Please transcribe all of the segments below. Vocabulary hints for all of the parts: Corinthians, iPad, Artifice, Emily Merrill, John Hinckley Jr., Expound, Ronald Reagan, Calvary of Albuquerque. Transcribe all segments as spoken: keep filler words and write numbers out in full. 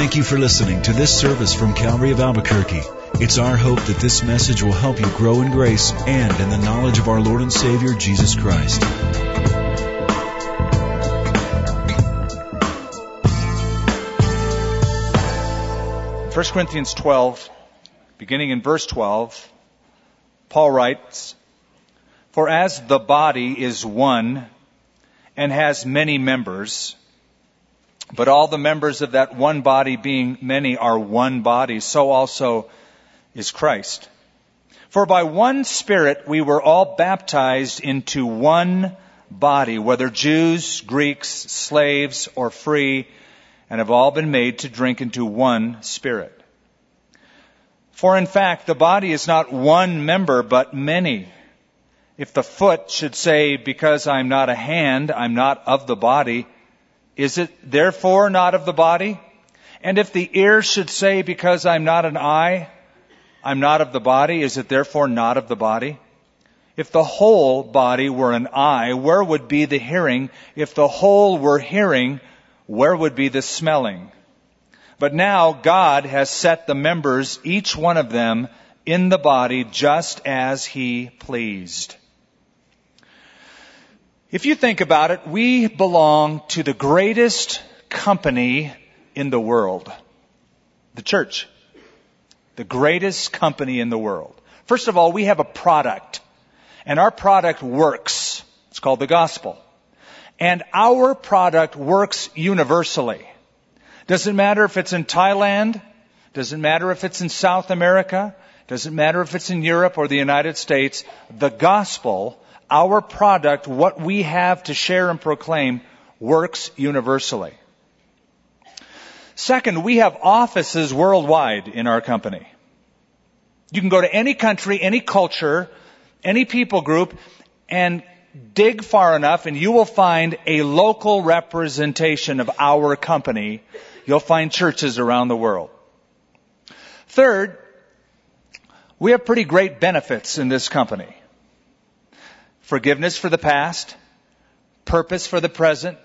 Thank you for listening to this service from Calvary of Albuquerque. It's our hope that this message will help you grow in grace and in the knowledge of our Lord and Savior, Jesus Christ. First Corinthians twelve, beginning in verse twelve, Paul writes, "For as the body is one and has many members, but all the members of that one body being many are one body, so also is Christ. For by one Spirit we were all baptized into one body, whether Jews, Greeks, slaves, or free, and have all been made to drink into one Spirit. For in fact, the body is not one member, but many. If the foot should say, because I'm not a hand, I'm not of the body, is it therefore not of the body? And if the ear should say, because I'm not an eye, I'm not of the body, is it therefore not of the body? If the whole body were an eye, where would be the hearing? If the whole were hearing, where would be the smelling? But now God has set the members, each one of them, in the body just as He pleased." If you think about it, we belong to the greatest company in the world, the church. The greatest company in the world. First of all, we have a product, and our product works. It's called the gospel. And our product works universally. Doesn't matter if it's in Thailand, doesn't matter if it's in South America, doesn't matter if it's in Europe or the United States, the gospel, our product, what we have to share and proclaim, works universally. Second, we have offices worldwide in our company. You can go to any country, any culture, any people group, and dig far enough, and you will find a local representation of our company. You'll find churches around the world. Third, we have pretty great benefits in this company. Forgiveness for the past, purpose for the present,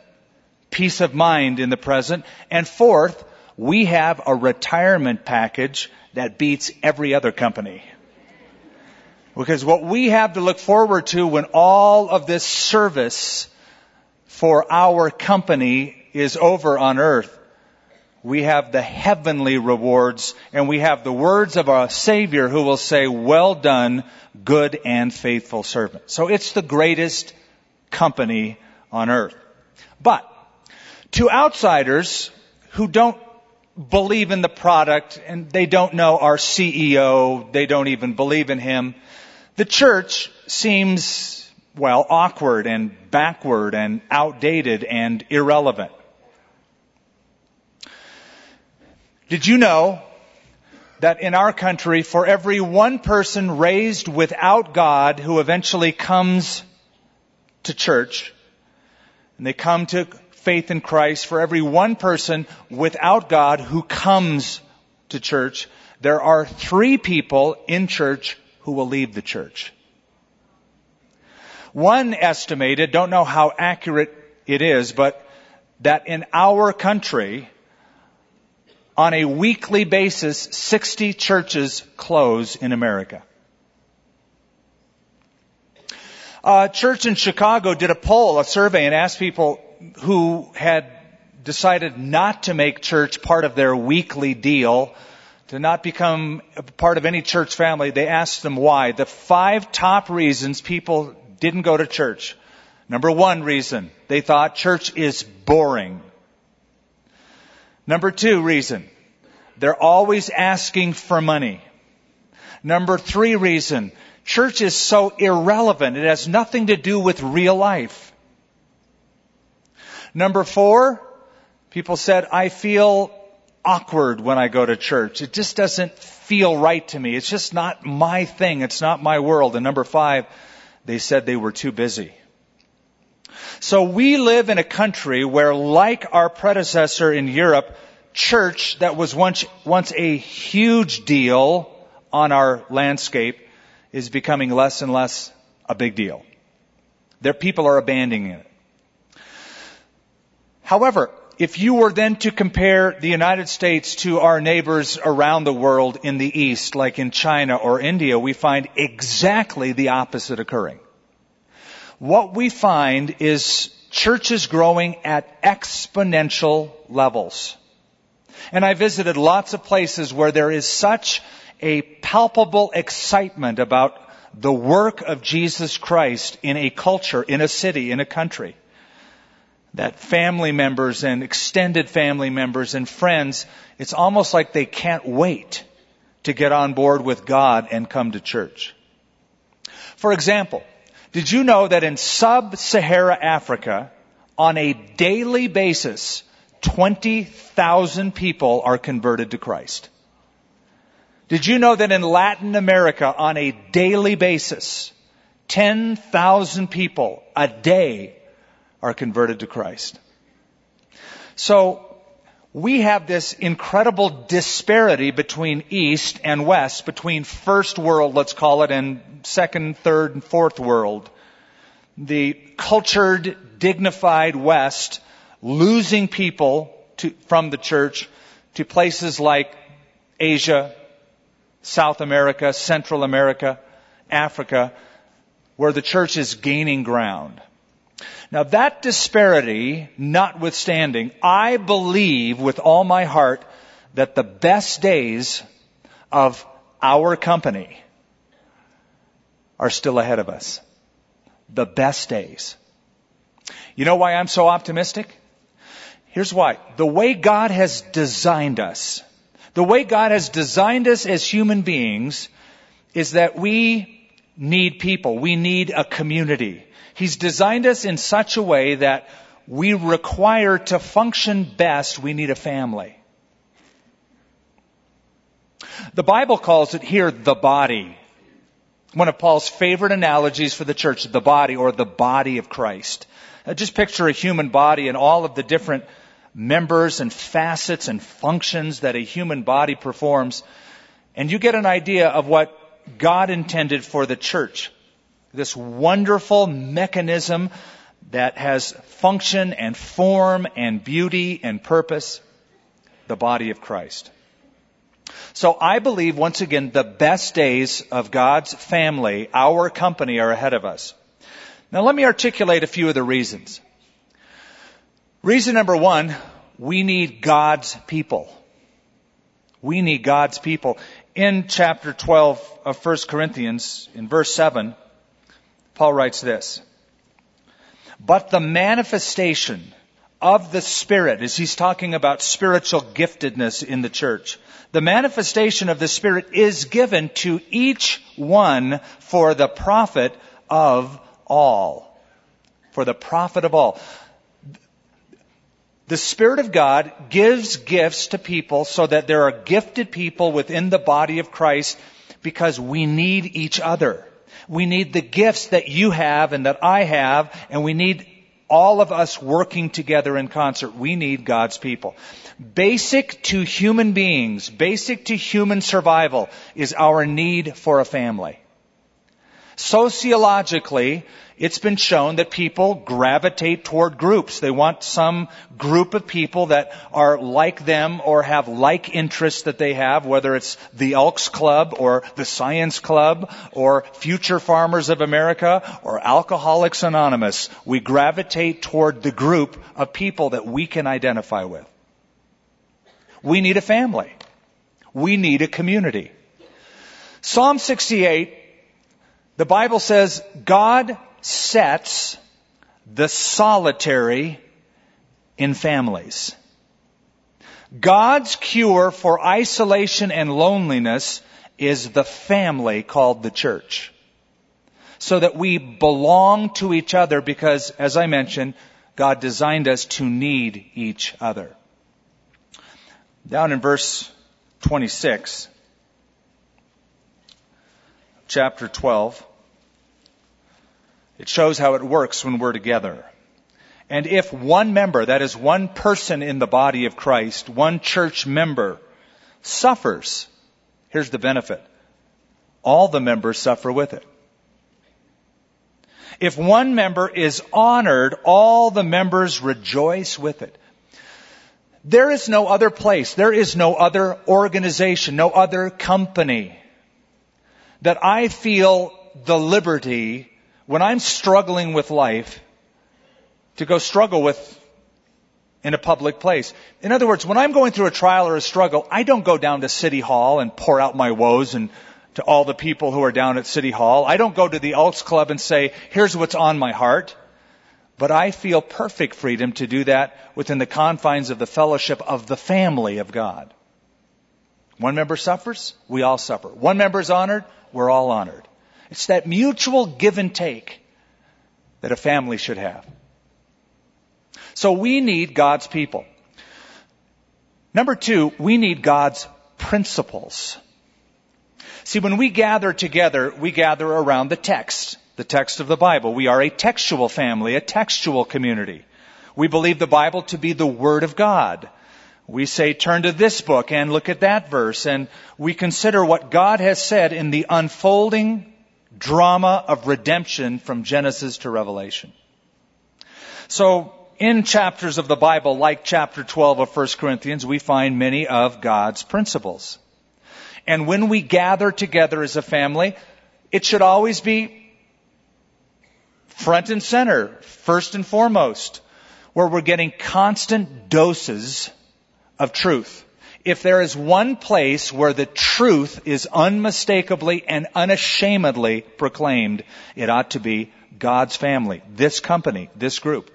peace of mind in the present. And fourth, we have a retirement package that beats every other company. Because what we have to look forward to when all of this service for our company is over on earth, we have the heavenly rewards, and we have the words of our Savior who will say, "Well done, good and faithful servant." So it's the greatest company on earth. But to outsiders who don't believe in the product, and they don't know our C E O, they don't even believe in him, the church seems, well, awkward and backward and outdated and irrelevant. Did you know that in our country, for every one person raised without God who eventually comes to church, and they come to faith in Christ, for every one person without God who comes to church, there are three people in church who will leave the church? One estimated, don't know how accurate it is, but that in our country, on a weekly basis, sixty churches close in America. A church in Chicago did a poll, a survey, and asked people who had decided not to make church part of their weekly deal, to not become part of any church family. They asked them why. The five top reasons people didn't go to church. Number one reason, they thought church is boring. Number two reason, they're always asking for money. Number three reason, church is so irrelevant. It has nothing to do with real life. Number four, people said, I feel awkward when I go to church. It just doesn't feel right to me. It's just not my thing. It's not my world. And number five, they said they were too busy. So we live in a country where, like our predecessor in Europe, church that was once once a huge deal on our landscape is becoming less and less a big deal. Their people are abandoning it. However, if you were then to compare the United States to our neighbors around the world in the East, like in China or India, we find exactly the opposite occurring. What we find is churches growing at exponential levels. And I visited lots of places where there is such a palpable excitement about the work of Jesus Christ in a culture, in a city, in a country, that family members and extended family members and friends, it's almost like they can't wait to get on board with God and come to church. For example, did you know that in sub-Sahara Africa, on a daily basis, twenty thousand people are converted to Christ? Did you know that in Latin America, on a daily basis, ten thousand people a day are converted to Christ? So we have this incredible disparity between East and West, between first world, let's call it, and second, third, and fourth world. The cultured, dignified West losing people to, from the church to places like Asia, South America, Central America, Africa, where the church is gaining ground. Now, that disparity notwithstanding, I believe with all my heart that the best days of our company are still ahead of us. The best days. You know why I'm so optimistic? Here's why. The way God has designed us, the way God has designed us as human beings is that we need people. We need a community. He's designed us in such a way that we require to function best, we need a family. The Bible calls it here the body. One of Paul's favorite analogies for the church, the body or the body of Christ. Now just picture a human body and all of the different members and facets and functions that a human body performs, and you get an idea of what God intended for the church. This wonderful mechanism that has function and form and beauty and purpose, the body of Christ. So I believe, once again, the best days of God's family, our company, are ahead of us. Now let me articulate a few of the reasons. Reason number one, we need God's people. We need God's people. In chapter twelve of First Corinthians, in verse seven, Paul writes this, "But the manifestation of the Spirit," as he's talking about spiritual giftedness in the church, "the manifestation of the Spirit is given to each one for the profit of all." For the profit of all. The Spirit of God gives gifts to people so that there are gifted people within the body of Christ because we need each other. We need the gifts that you have and that I have, and we need all of us working together in concert. We need God's people. Basic to human beings, basic to human survival is our need for a family. Sociologically, it's been shown that people gravitate toward groups. They want some group of people that are like them or have like interests that they have, whether it's the Elks Club or the Science Club or Future Farmers of America or Alcoholics Anonymous. We gravitate toward the group of people that we can identify with. We need a family. We need a community. Psalm sixty-eight, the Bible says, God sets the solitary in families. God's cure for isolation and loneliness is the family called the church. So that we belong to each other because, as I mentioned, God designed us to need each other. Down in verse twenty-six, chapter twelve, it shows how it works when we're together. "And if one member," that is one person in the body of Christ, one church member, "suffers," here's the benefit, "all the members suffer with it. If one member is honored, all the members rejoice with it." There is no other place, there is no other organization, no other company that I feel the liberty when I'm struggling with life to go struggle with in a public place. In other words, when I'm going through a trial or a struggle, I don't go down to City Hall and pour out my woes and to all the people who are down at City Hall. I don't go to the Elks Club and say, here's what's on my heart. But I feel perfect freedom to do that within the confines of the fellowship of the family of God. One member suffers, we all suffer. One member is honored, we're all honored. It's that mutual give and take that a family should have. So we need God's people. Number two, we need God's principles. See, when we gather together, we gather around the text, the text of the Bible. We are a textual family, a textual community. We believe the Bible to be the Word of God. We say, turn to this book and look at that verse, and we consider what God has said in the unfolding drama of redemption from Genesis to Revelation. So, in chapters of the Bible, like chapter twelve of First Corinthians, we find many of God's principles. And when we gather together as a family, it should always be front and center, first and foremost, where we're getting constant doses of truth. If there is one place where the truth is unmistakably and unashamedly proclaimed, it ought to be God's family, this company, this group.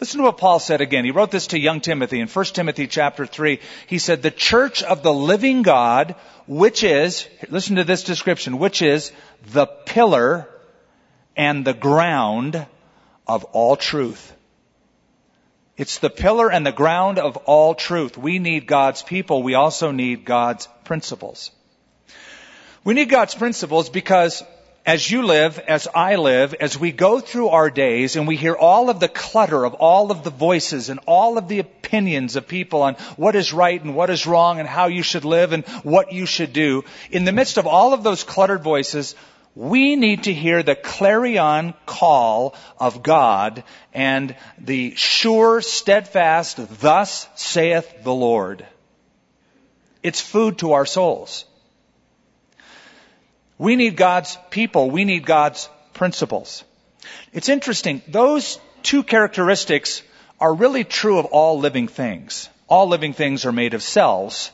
Listen to what Paul said again. He wrote this to young Timothy in First Timothy chapter three. He said, the church of the living God, which is, listen to this description, which is the pillar and the ground of all truth. It's the pillar and the ground of all truth. We need God's people. We also need God's principles. We need God's principles because as you live, as I live, as we go through our days and we hear all of the clutter of all of the voices and all of the opinions of people on what is right and what is wrong and how you should live and what you should do, in the midst of all of those cluttered voices, we need to hear the clarion call of God and the sure, steadfast, thus saith the Lord. It's food to our souls. We need God's people. We need God's principles. It's interesting. Those two characteristics are really true of all living things. All living things are made of cells.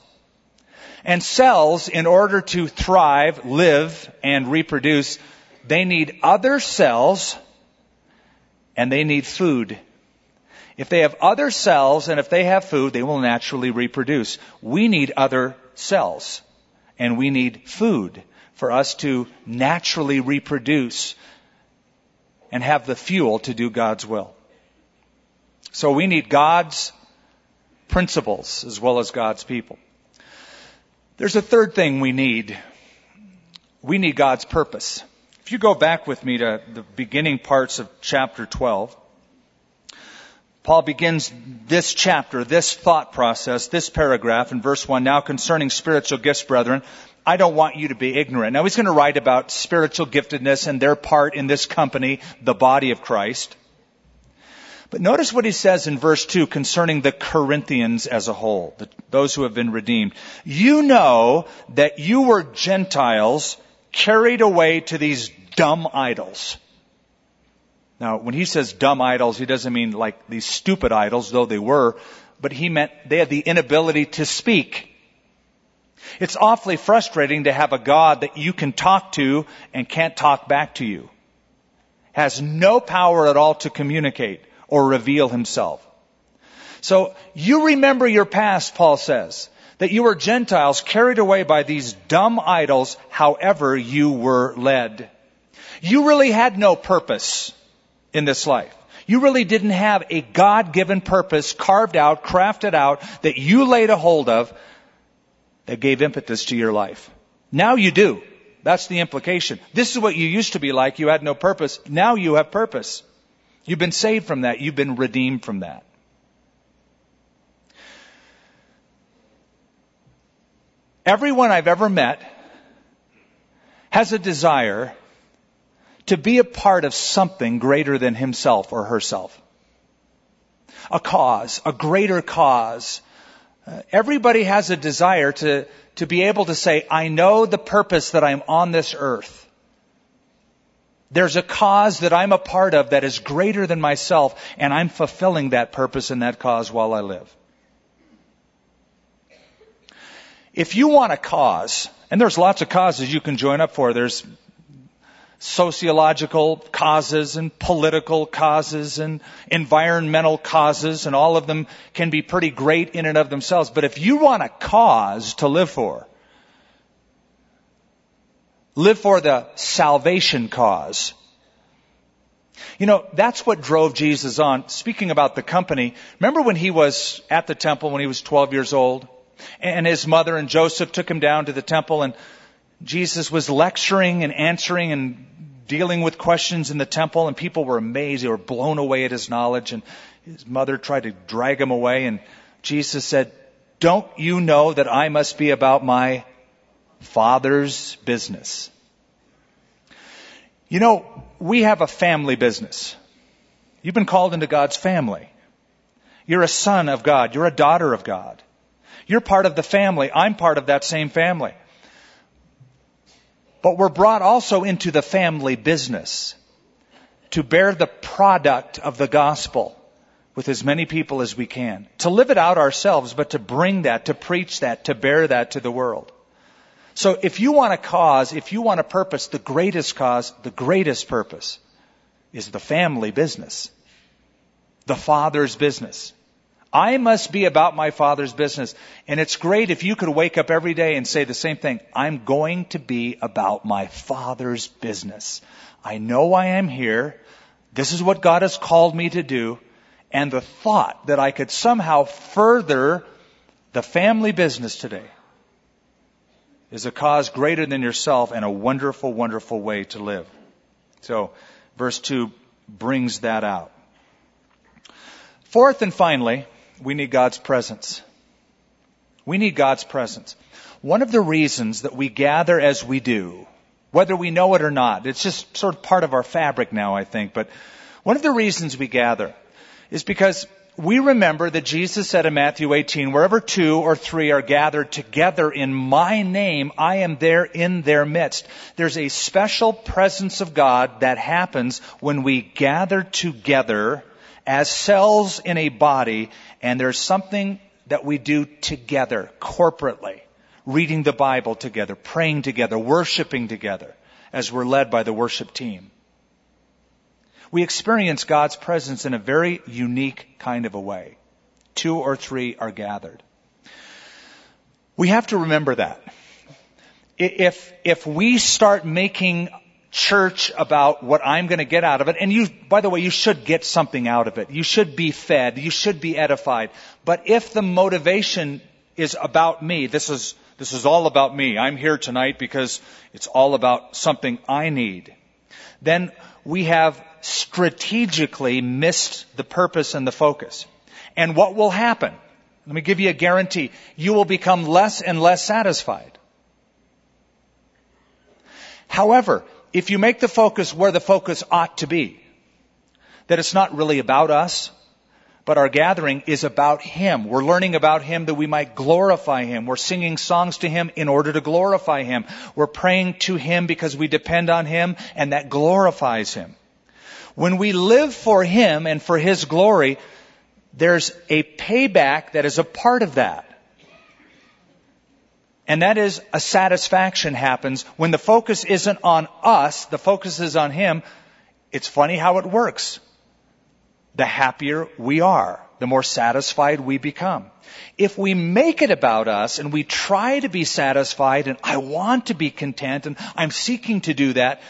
And cells, in order to thrive, live, and reproduce, they need other cells and they need food. If they have other cells and if they have food, they will naturally reproduce. We need other cells and we need food for us to naturally reproduce and have the fuel to do God's will. So we need God's principles as well as God's people. There's a third thing we need. We need God's purpose. If you go back with me to the beginning parts of chapter twelve, Paul begins this chapter, this thought process, this paragraph in verse one, now concerning spiritual gifts, brethren, I don't want you to be ignorant. Now he's going to write about spiritual giftedness and their part in this company, the body of Christ. But notice what he says in verse two concerning the Corinthians as a whole, the, those who have been redeemed. You know that you were Gentiles carried away to these dumb idols. Now, when he says dumb idols, he doesn't mean like these stupid idols, though they were, but he meant they had the inability to speak. It's awfully frustrating to have a God that you can talk to and can't talk back to you. Has no power at all to communicate or reveal himself. So you remember your past, Paul says, that you were Gentiles carried away by these dumb idols, however you were led. You really had no purpose in this life. You really didn't have a God-given purpose carved out, crafted out, that you laid a hold of, that gave impetus to your life. Now you do. That's the implication. This is what you used to be like. You had no purpose. Now you have purpose. You've been saved from that. You've been redeemed from that. Everyone I've ever met has a desire to be a part of something greater than himself or herself. a cause, a greater cause. Uh, everybody has a desire to, to be able to say, I know the purpose that I'm on this earth. There's a cause that I'm a part of that is greater than myself, and I'm fulfilling that purpose and that cause while I live. If you want a cause, and there's lots of causes you can join up for. There's sociological causes and political causes and environmental causes, and all of them can be pretty great in and of themselves. But if you want a cause to live for, live for the salvation cause. You know, that's what drove Jesus on. Speaking about the company, remember when he was at the temple when he was twelve years old? And his mother and Joseph took him down to the temple, and Jesus was lecturing and answering and dealing with questions in the temple, and people were amazed. They were blown away at his knowledge, and his mother tried to drag him away, and Jesus said, "Don't you know that I must be about my Father's business?" You know, we have a family business. You've been called into God's family. You're a son of God. You're a daughter of God. You're part of the family. I'm part of that same family. But we're brought also into the family business to bear the product of the gospel with as many people as we can. To live it out ourselves, but to bring that, to preach that, to bear that to the world. So if you want a cause, if you want a purpose, the greatest cause, the greatest purpose is the family business, the Father's business. I must be about my Father's business. And it's great if you could wake up every day and say the same thing. I'm going to be about my Father's business. I know I am here. This is what God has called me to do. And the thought that I could somehow further the family business today is a cause greater than yourself and a wonderful, wonderful way to live. So verse two brings that out. Fourth and finally, we need God's presence. We need God's presence. One of the reasons that we gather as we do, whether we know it or not, it's just sort of part of our fabric now, I think, but one of the reasons we gather is because we remember that Jesus said in Matthew eighteen, wherever two or three are gathered together in my name, I am there in their midst. There's a special presence of God that happens when we gather together as cells in a body, and there's something that we do together, corporately, reading the Bible together, praying together, worshiping together, as we're led by the worship team. We experience God's presence in a very unique kind of a way. Two or three are gathered. We have to remember that. If, if we start making church about what I'm going to get out of it, and you, by the way, you should get something out of it. You should be fed. You should be edified. But if the motivation is about me, this is, this is all about me. I'm here tonight because it's all about something I need. Then we have strategically missed the purpose and the focus. And what will happen? Let me give you a guarantee. You will become less and less satisfied. However, if you make the focus where the focus ought to be, that it's not really about us, but our gathering is about Him. We're learning about Him that we might glorify Him. We're singing songs to Him in order to glorify Him. We're praying to Him because we depend on Him, and that glorifies Him. When we live for Him and for His glory, there's a payback that is a part of that. And that is a satisfaction happens when the focus isn't on us, the focus is on Him. It's funny how it works. The happier we are, the more satisfied we become. If we make it about us and we try to be satisfied and I want to be content and I'm seeking to do that,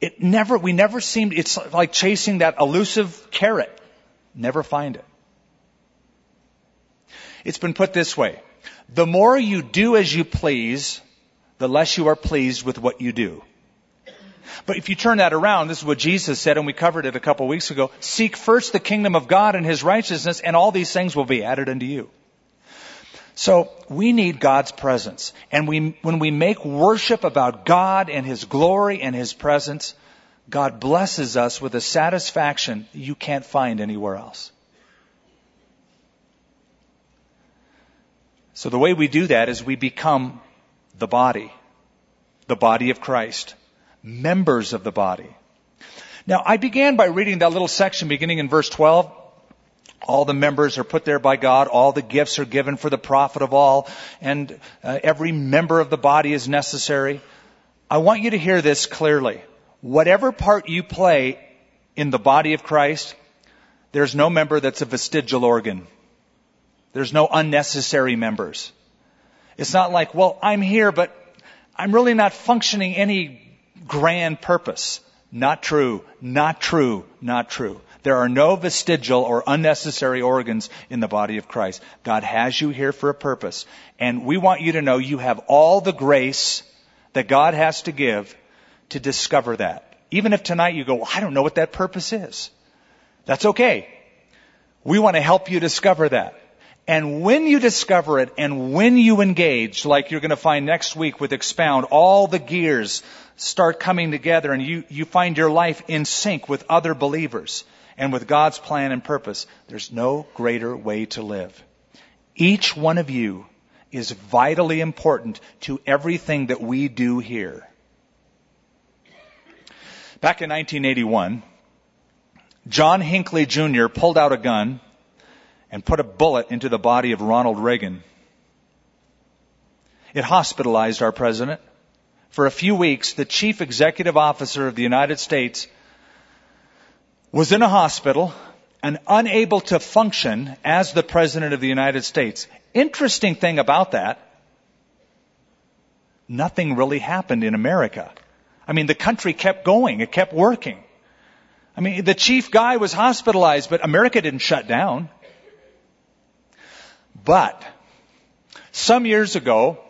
it never, we never seem, it's like chasing that elusive carrot. Never find it. It's been put this way. The more you do as you please, the less you are pleased with what you do. But if you turn that around, this is what Jesus said, and we covered it a couple weeks ago. Seek first the kingdom of God and His righteousness, and all these things will be added unto you. So we need God's presence. And we, when we make worship about God and His glory and His presence, God blesses us with a satisfaction you can't find anywhere else. So the way we do that is we become the body, the body of Christ, members of the body. Now, I began by reading that little section beginning in verse twelve. All the members are put there by God. All the gifts are given for the profit of all. And uh, every member of the body is necessary. I want you to hear this clearly. Whatever part you play in the body of Christ, there's no member that's a vestigial organ. There's no unnecessary members. It's not like, well, I'm here, but I'm really not functioning any grand purpose. Not true, not true, not true. There are no vestigial or unnecessary organs in the body of Christ. God has you here for a purpose. And we want you to know you have all the grace that God has to give to discover that. Even if tonight you go, well, I don't know what that purpose is. That's okay. We want to help you discover that. And when you discover it and when you engage, like you're going to find next week with Expound, all the gears start coming together and you, you find your life in sync with other believers and with God's plan and purpose. There's no greater way to live. Each one of you is vitally important to everything that we do here. Back in nineteen eighty-one, John Hinckley Junior pulled out a gun and put a bullet into the body of Ronald Reagan. It hospitalized our president. For a few weeks, the chief executive officer of the United States was in a hospital and unable to function as the president of the United States. Interesting thing about that, nothing really happened in America. I mean, the country kept going. It kept working. I mean, the chief guy was hospitalized, but America didn't shut down. But some years ago,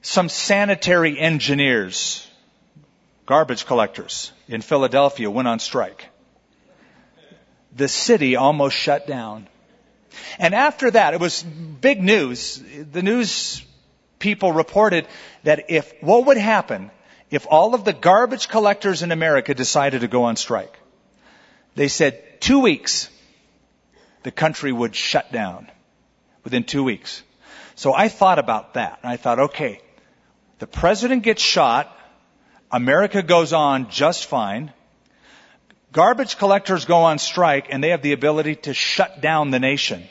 some sanitary engineers, garbage collectors in Philadelphia went on strike. The city almost shut down. And after that, it was big news. The news people reported that if what would happen if all of the garbage collectors in America decided to go on strike? They said two weeks, the country would shut down. Within two weeks. So I thought about that. And I thought, okay, the president gets shot. America goes on just fine. Garbage collectors go on strike and they have the ability to shut down the nation.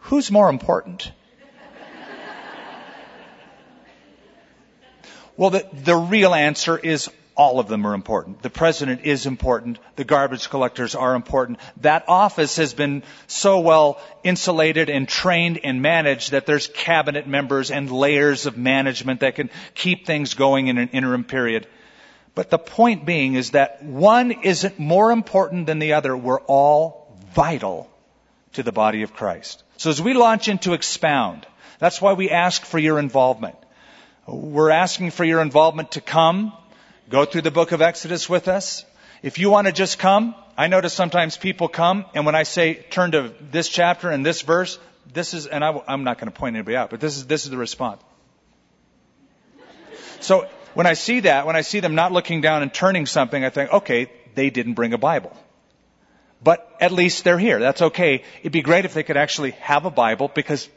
Who's more important? Well, the, the real answer is all of them are important. The president is important. The garbage collectors are important. That office has been so well insulated and trained and managed that there's cabinet members and layers of management that can keep things going in an interim period. But the point being is that one isn't more important than the other. We're all vital to the body of Christ. So as we launch into Expound, that's why we ask for your involvement. We're asking for your involvement to come. Go through the book of Exodus with us. If you want to just come, I notice sometimes people come, and when I say turn to this chapter and this verse, this is, and I, I'm not going to point anybody out, but this is this is the response. So when I see that, when I see them not looking down and turning something, I think, okay, they didn't bring a Bible. But at least they're here. That's okay. It'd be great if they could actually have a Bible, because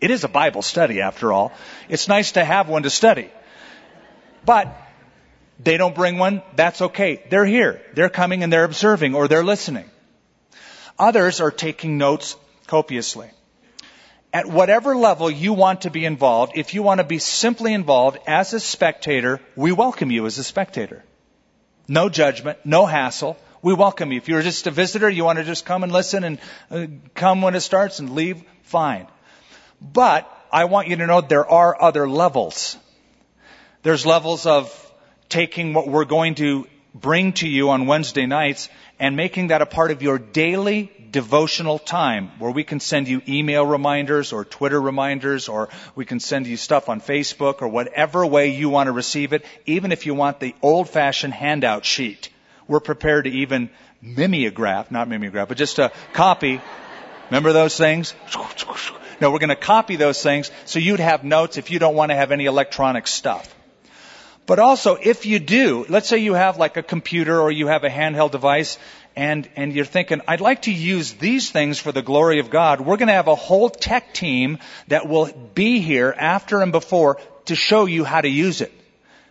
it is a Bible study after all. It's nice to have one to study. But they don't bring one, that's okay. They're here. They're coming and they're observing or they're listening. Others are taking notes copiously. At whatever level you want to be involved, if you want to be simply involved as a spectator, we welcome you as a spectator. No judgment, no hassle. We welcome you. If you're just a visitor, you want to just come and listen and uh, come when it starts and leave, fine. But I want you to know there are other levels. There's levels of taking what we're going to bring to you on Wednesday nights and making that a part of your daily devotional time, where we can send you email reminders or Twitter reminders, or we can send you stuff on Facebook, or whatever way you want to receive it. Even if you want the old-fashioned handout sheet, we're prepared to even mimeograph, not mimeograph, but just a copy. Remember those things? No, we're going to copy those things so you'd have notes if you don't want to have any electronic stuff. But also, if you do, let's say you have like a computer or you have a handheld device and and you're thinking, I'd like to use these things for the glory of God, we're going to have a whole tech team that will be here after and before to show you how to use it.